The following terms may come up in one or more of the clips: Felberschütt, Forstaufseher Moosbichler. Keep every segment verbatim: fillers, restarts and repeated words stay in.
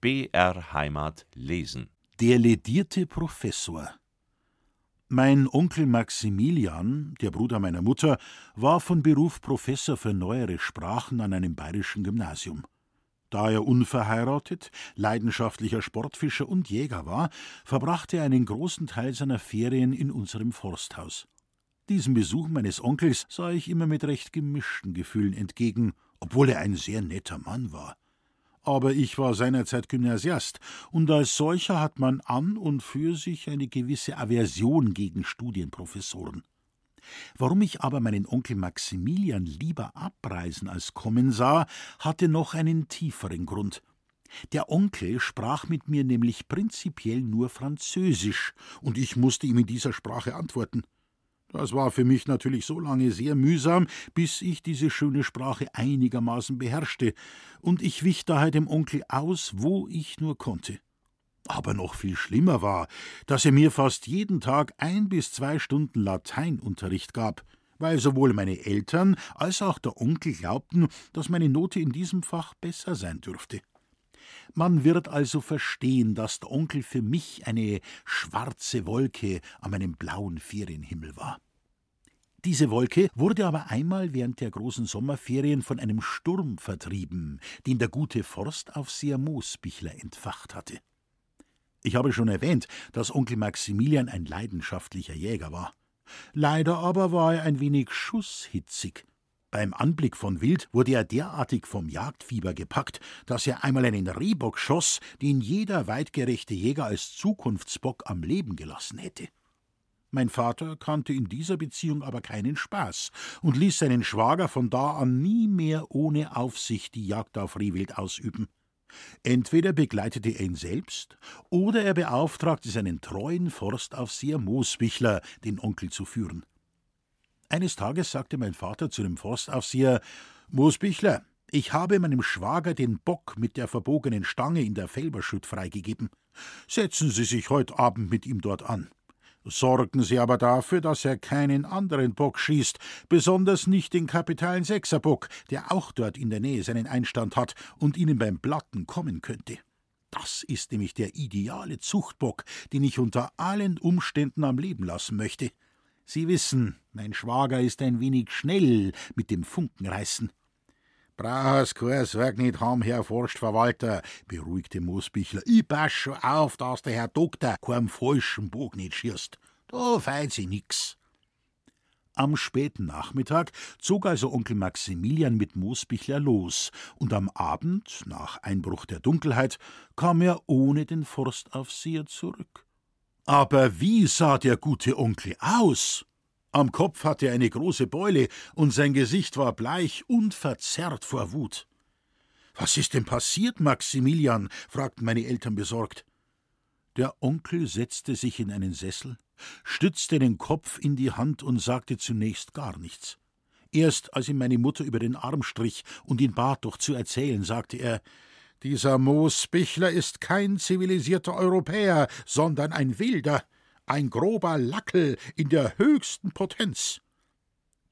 B R Heimat lesen. Der ledierte Professor. Mein Onkel Maximilian, der Bruder meiner Mutter, war von Beruf Professor für neuere Sprachen an einem bayerischen Gymnasium. Da er unverheiratet, leidenschaftlicher Sportfischer und Jäger war, verbrachte er einen großen Teil seiner Ferien in unserem Forsthaus. Diesem Besuch meines Onkels sah ich immer mit recht gemischten Gefühlen entgegen, obwohl er ein sehr netter Mann war. Aber ich war seinerzeit Gymnasiast, und als solcher hat man an und für sich eine gewisse Aversion gegen Studienprofessoren. Warum ich aber meinen Onkel Maximilian lieber abreisen als kommen sah, hatte noch einen tieferen Grund. Der Onkel sprach mit mir nämlich prinzipiell nur Französisch, und ich musste ihm in dieser Sprache antworten. Das war für mich natürlich so lange sehr mühsam, bis ich diese schöne Sprache einigermaßen beherrschte, und ich wich daher dem Onkel aus, wo ich nur konnte. Aber noch viel schlimmer war, dass er mir fast jeden Tag ein bis zwei Stunden Lateinunterricht gab, weil sowohl meine Eltern als auch der Onkel glaubten, dass meine Note in diesem Fach besser sein dürfte. Man wird also verstehen, dass der Onkel für mich eine schwarze Wolke an meinem blauen Ferienhimmel war. Diese Wolke wurde aber einmal während der großen Sommerferien von einem Sturm vertrieben, den der gute Forstaufseher Moosbichler entfacht hatte. Ich habe schon erwähnt, dass Onkel Maximilian ein leidenschaftlicher Jäger war. Leider aber war er ein wenig schusshitzig. Beim Anblick von Wild wurde er derartig vom Jagdfieber gepackt, dass er einmal einen Rehbock schoss, den jeder weitgerechte Jäger als Zukunftsbock am Leben gelassen hätte. Mein Vater kannte in dieser Beziehung aber keinen Spaß und ließ seinen Schwager von da an nie mehr ohne Aufsicht die Jagd auf Rehwild ausüben. Entweder begleitete er ihn selbst, oder er beauftragte seinen treuen Forstaufseher Moosbichler, den Onkel zu führen. Eines Tages sagte mein Vater zu dem Forstaufseher: »Moosbichler, ich habe meinem Schwager den Bock mit der verbogenen Stange in der Felberschütt freigegeben. Setzen Sie sich heute Abend mit ihm dort an. Sorgen Sie aber dafür, dass er keinen anderen Bock schießt, besonders nicht den kapitalen Sechserbock, der auch dort in der Nähe seinen Einstand hat und Ihnen beim Platten kommen könnte. Das ist nämlich der ideale Zuchtbock, den ich unter allen Umständen am Leben lassen möchte. Sie wissen, mein Schwager ist ein wenig schnell mit dem Funkenreißen.« »Brauchst keine Sorge nicht haben, Herr Forstverwalter«, beruhigte Moosbichler. »Ich pass schon auf, dass der Herr Doktor keinen falschen Bock nicht schießt. Da feit sie nix.« Am späten Nachmittag zog also Onkel Maximilian mit Moosbichler los, und am Abend, nach Einbruch der Dunkelheit, kam er ohne den Forstaufseher zurück. Aber wie sah der gute Onkel aus? Am Kopf hatte er eine große Beule, und sein Gesicht war bleich und verzerrt vor Wut. »Was ist denn passiert, Maximilian?« fragten meine Eltern besorgt. Der Onkel setzte sich in einen Sessel, stützte den Kopf in die Hand und sagte zunächst gar nichts. Erst als ihm meine Mutter über den Arm strich und ihn bat, doch zu erzählen, sagte er: »Dieser Moosbichler ist kein zivilisierter Europäer, sondern ein Wilder, ein grober Lackel in der höchsten Potenz.«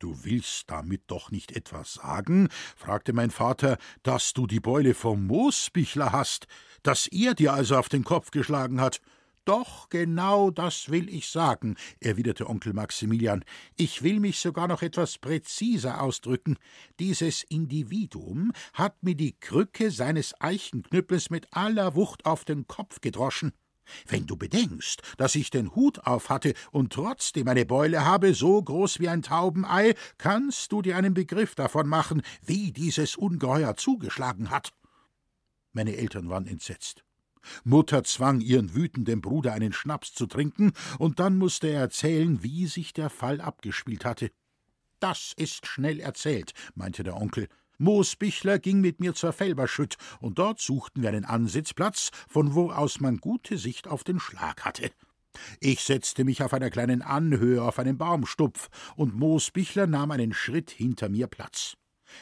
»Du willst damit doch nicht etwa sagen«, fragte mein Vater, »dass du die Beule vom Moosbichler hast, dass er dir also auf den Kopf geschlagen hat?« »Doch, genau das will ich sagen«, erwiderte Onkel Maximilian. »Ich will mich sogar noch etwas präziser ausdrücken. Dieses Individuum hat mir die Krücke seines Eichenknüppels mit aller Wucht auf den Kopf gedroschen. Wenn du bedenkst, dass ich den Hut auf hatte und trotzdem eine Beule habe, so groß wie ein Taubenei, kannst du dir einen Begriff davon machen, wie dieses Ungeheuer zugeschlagen hat.« Meine Eltern waren entsetzt. Mutter zwang ihren wütenden Bruder, einen Schnaps zu trinken, und dann musste er erzählen, wie sich der Fall abgespielt hatte. »Das ist schnell erzählt«, meinte der Onkel. »Moosbichler ging mit mir zur Felberschütt, und dort suchten wir einen Ansitzplatz, von wo aus man gute Sicht auf den Schlag hatte. Ich setzte mich auf einer kleinen Anhöhe auf einen Baumstupf, und Moosbichler nahm einen Schritt hinter mir Platz.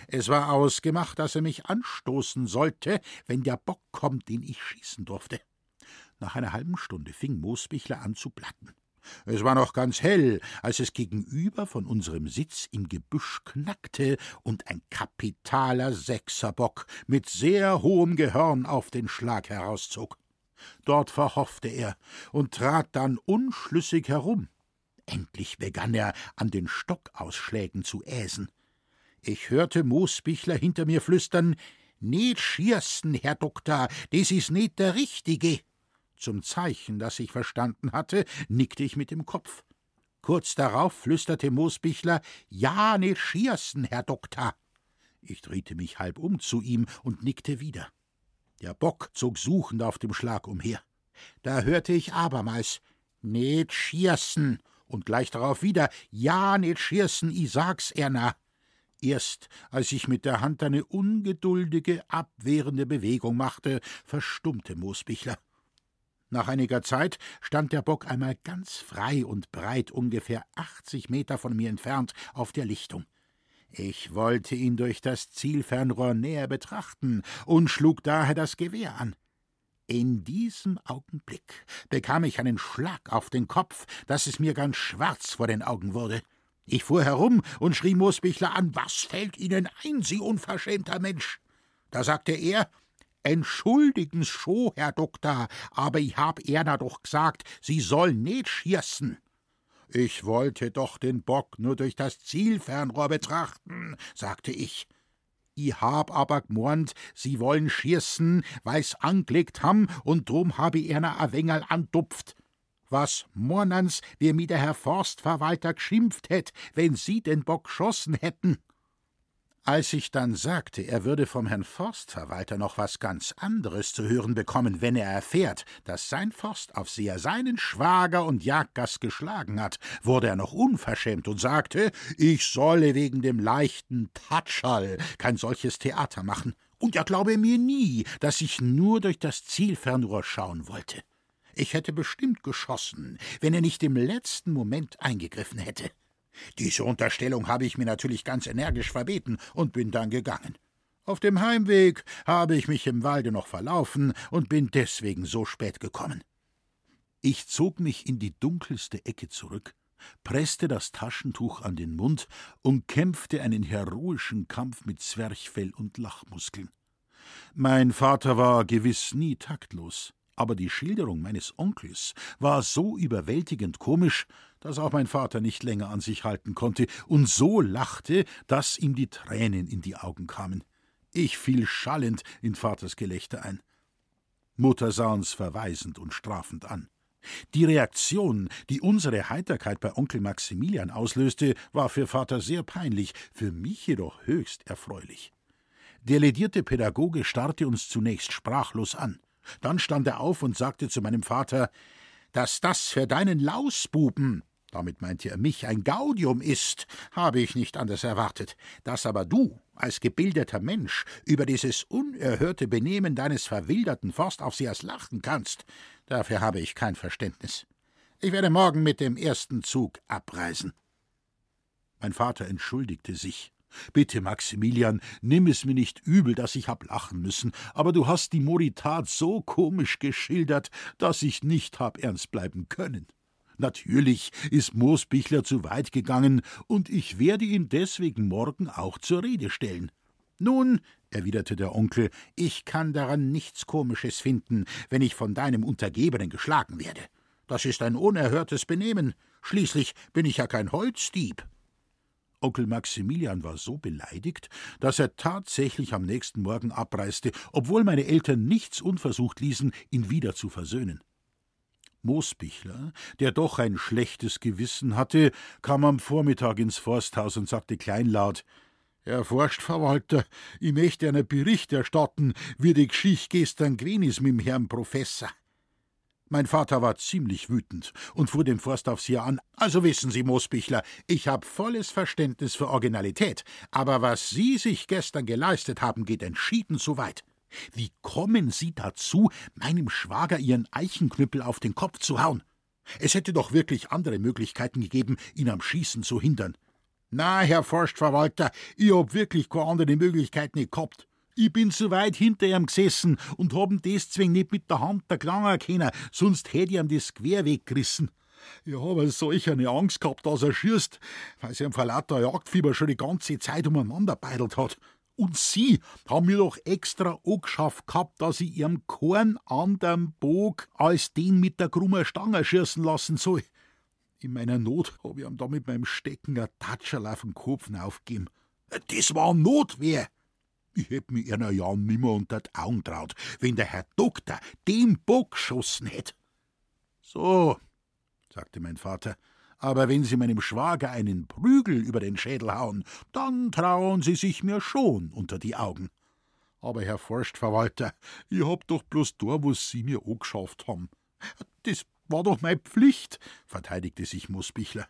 Es war ausgemacht, dass er mich anstoßen sollte, wenn der Bock kommt, den ich schießen durfte. Nach einer halben Stunde fing Moosbichler an zu platten. Es war noch ganz hell, als es gegenüber von unserem Sitz im Gebüsch knackte und ein kapitaler Sechserbock mit sehr hohem Gehörn auf den Schlag herauszog. Dort verhoffte er und trat dann unschlüssig herum. Endlich begann er, an den Stockausschlägen zu äsen. Ich hörte Moosbichler hinter mir flüstern, »Nicht schießen, Herr Doktor, des is nicht der Richtige.« Zum Zeichen, dass ich verstanden hatte, nickte ich mit dem Kopf. Kurz darauf flüsterte Moosbichler, »Ja, nicht schießen, Herr Doktor.« Ich drehte mich halb um zu ihm und nickte wieder. Der Bock zog suchend auf dem Schlag umher. Da hörte ich abermals, »Nicht schießen«, und gleich darauf wieder, »Ja, nicht schießen, ich sag's erna.« Erst als ich mit der Hand eine ungeduldige, abwehrende Bewegung machte, verstummte Moosbichler. Nach einiger Zeit stand der Bock einmal ganz frei und breit, ungefähr achtzig Meter von mir entfernt, auf der Lichtung. Ich wollte ihn durch das Zielfernrohr näher betrachten und schlug daher das Gewehr an. In diesem Augenblick bekam ich einen Schlag auf den Kopf, dass es mir ganz schwarz vor den Augen wurde. Ich fuhr herum und schrie Moosbichler an, »Was fällt Ihnen ein, Sie unverschämter Mensch?« Da sagte er, »Entschuldigen's scho, Herr Doktor, aber ich hab Erna doch gesagt, Sie sollen nicht schießen.« »Ich wollte doch den Bock nur durch das Zielfernrohr betrachten«, sagte ich. »Ich hab aber g'mornt, Sie wollen schießen, weil's angelegt ham und drum hab ich Erna a Wengerl antupft. Was mornans, wir mit der Herr Forstverwalter geschimpft hätt, wenn Sie den Bock schossen hätten.« Als ich dann sagte, er würde vom Herrn Forstverwalter noch was ganz anderes zu hören bekommen, wenn er erfährt, dass sein Forstaufseher seinen Schwager und Jagdgast geschlagen hat, wurde er noch unverschämt und sagte, ich solle wegen dem leichten Patscherl kein solches Theater machen. Und er glaube mir nie, dass ich nur durch das Zielfernrohr schauen wollte. Ich hätte bestimmt geschossen, wenn er nicht im letzten Moment eingegriffen hätte. Diese Unterstellung habe ich mir natürlich ganz energisch verbeten und bin dann gegangen. Auf dem Heimweg habe ich mich im Walde noch verlaufen und bin deswegen so spät gekommen. Ich zog mich in die dunkelste Ecke zurück, presste das Taschentuch an den Mund und kämpfte einen heroischen Kampf mit Zwerchfell und Lachmuskeln. Mein Vater war gewiss nie taktlos, aber die Schilderung meines Onkels war so überwältigend komisch, dass auch mein Vater nicht länger an sich halten konnte und so lachte, dass ihm die Tränen in die Augen kamen. Ich fiel schallend in Vaters Gelächter ein. Mutter sah uns verweisend und strafend an. Die Reaktion, die unsere Heiterkeit bei Onkel Maximilian auslöste, war für Vater sehr peinlich, für mich jedoch höchst erfreulich. Der ledierte Pädagoge starrte uns zunächst sprachlos an. Dann stand er auf und sagte zu meinem Vater, »Dass das für deinen Lausbuben«, damit meinte er mich, »ein Gaudium ist, habe ich nicht anders erwartet. Dass aber du, als gebildeter Mensch, über dieses unerhörte Benehmen deines verwilderten Forstaufsehers lachen kannst, dafür habe ich kein Verständnis. Ich werde morgen mit dem ersten Zug abreisen.« Mein Vater entschuldigte sich. »Bitte, Maximilian, nimm es mir nicht übel, dass ich hab lachen müssen, aber du hast die Moritat so komisch geschildert, dass ich nicht hab ernst bleiben können. Natürlich ist Moosbichler zu weit gegangen, und ich werde ihn deswegen morgen auch zur Rede stellen.« »Nun«, erwiderte der Onkel, »ich kann daran nichts Komisches finden, wenn ich von deinem Untergebenen geschlagen werde. Das ist ein unerhörtes Benehmen. Schließlich bin ich ja kein Holzdieb.« Onkel Maximilian war so beleidigt, dass er tatsächlich am nächsten Morgen abreiste, obwohl meine Eltern nichts unversucht ließen, ihn wieder zu versöhnen. Moosbichler, der doch ein schlechtes Gewissen hatte, kam am Vormittag ins Forsthaus und sagte kleinlaut, »Herr Forstverwalter, ich möchte einen Bericht erstatten, wie die Geschichte gestern gewesen ist mit dem Herrn Professor.« Mein Vater war ziemlich wütend und fuhr dem Forstaufseher an. »Also wissen Sie, Moosbichler, ich habe volles Verständnis für Originalität, aber was Sie sich gestern geleistet haben, geht entschieden zu weit. Wie kommen Sie dazu, meinem Schwager Ihren Eichenknüppel auf den Kopf zu hauen? Es hätte doch wirklich andere Möglichkeiten gegeben, ihn am Schießen zu hindern.« »Na, Herr Forstverwalter, ich hab wirklich keine andere Möglichkeit nicht gehabt. Ich bin so weit hinter ihm gesessen und hab ihm deswegen nicht mit der Hand der Klanger können, sonst hätt ich ihm das Querweg gerissen. Ja, weil so ich eine Angst gehabt, dass er schießt, weil sie ihm vor lauter Jagdfieber schon die ganze Zeit umeinander beidelt hat. Und sie haben mir doch extra angeschafft gehabt, dass ich ihrem keinen anderen Bog als den mit der krummen Stange schießen lassen soll. In meiner Not habe ich ihm da mit meinem Stecken ein Tatscherl auf den Kopf aufgegeben. Das war Notwehr. Ich hätt mir einer ja nimmer unter die Augen traut, wenn der Herr Doktor den Bock geschossen hätt. So, sagte mein Vater, aber wenn Sie meinem Schwager einen Prügel über den Schädel hauen, dann trauen Sie sich mir schon unter die Augen. Aber Herr Forstverwalter, ich hab doch bloß da, was Sie mir angeschafft haben. Das war doch meine Pflicht, verteidigte sich Moosbichler.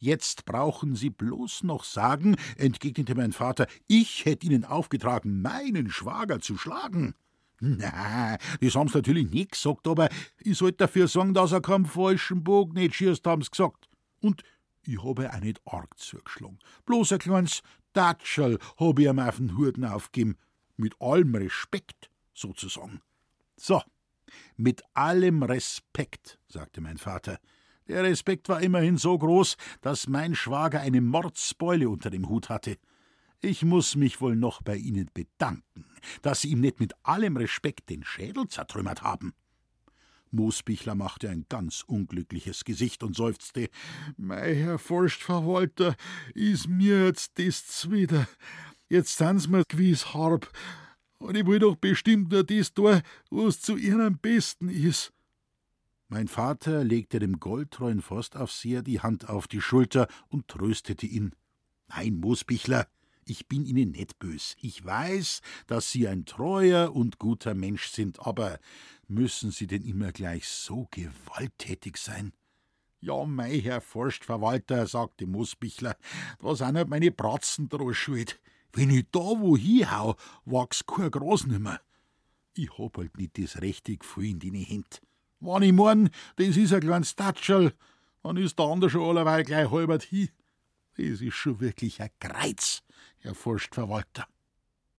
Jetzt brauchen Sie bloß noch sagen, entgegnete mein Vater, ich hätte Ihnen aufgetragen, meinen Schwager zu schlagen. Na, das haben Sie natürlich nicht gesagt, aber ich sollte dafür sagen, dass er keinen falschen Bogen nicht schießt, haben Sie gesagt. Und ich habe ihn auch nicht arg zugeschlagen. Bloß ein kleines Tatscherl habe ich ihm auf den Hurden aufgegeben. Mit allem Respekt, sozusagen. So, mit allem Respekt, sagte mein Vater. Der Respekt war immerhin so groß, dass mein Schwager eine Mordsbeule unter dem Hut hatte. Ich muss mich wohl noch bei Ihnen bedanken, dass Sie ihm nicht mit allem Respekt den Schädel zertrümmert haben. Moosbichler machte ein ganz unglückliches Gesicht und seufzte. »Mei, Herr Forstverwalter, is mir jetzt das zwider. Jetzt sind's mir gewiss harb. Und ich will doch bestimmt nur das tun, was zu Ihrem Besten ist.« Mein Vater legte dem goldtreuen Forstaufseher die Hand auf die Schulter und tröstete ihn. »Nein, Moosbichler, ich bin Ihnen nicht bös. Ich weiß, dass Sie ein treuer und guter Mensch sind, aber müssen Sie denn immer gleich so gewalttätig sein?« »Ja, mei, Herr Forstverwalter«, sagte Moosbichler, »da sind halt meine Bratzen dran schuld. Wenn ich da wo hinhau, wachs kein Gras nimmer. Ich hab halt nicht das rechte Gefühl in den Händen. Wenn ich mein, das ist ein kleines Tatscherl, dann ist der andere schon alleweil gleich halbert hin. Das ist schon wirklich ein Greiz, Herr Forstverwalter.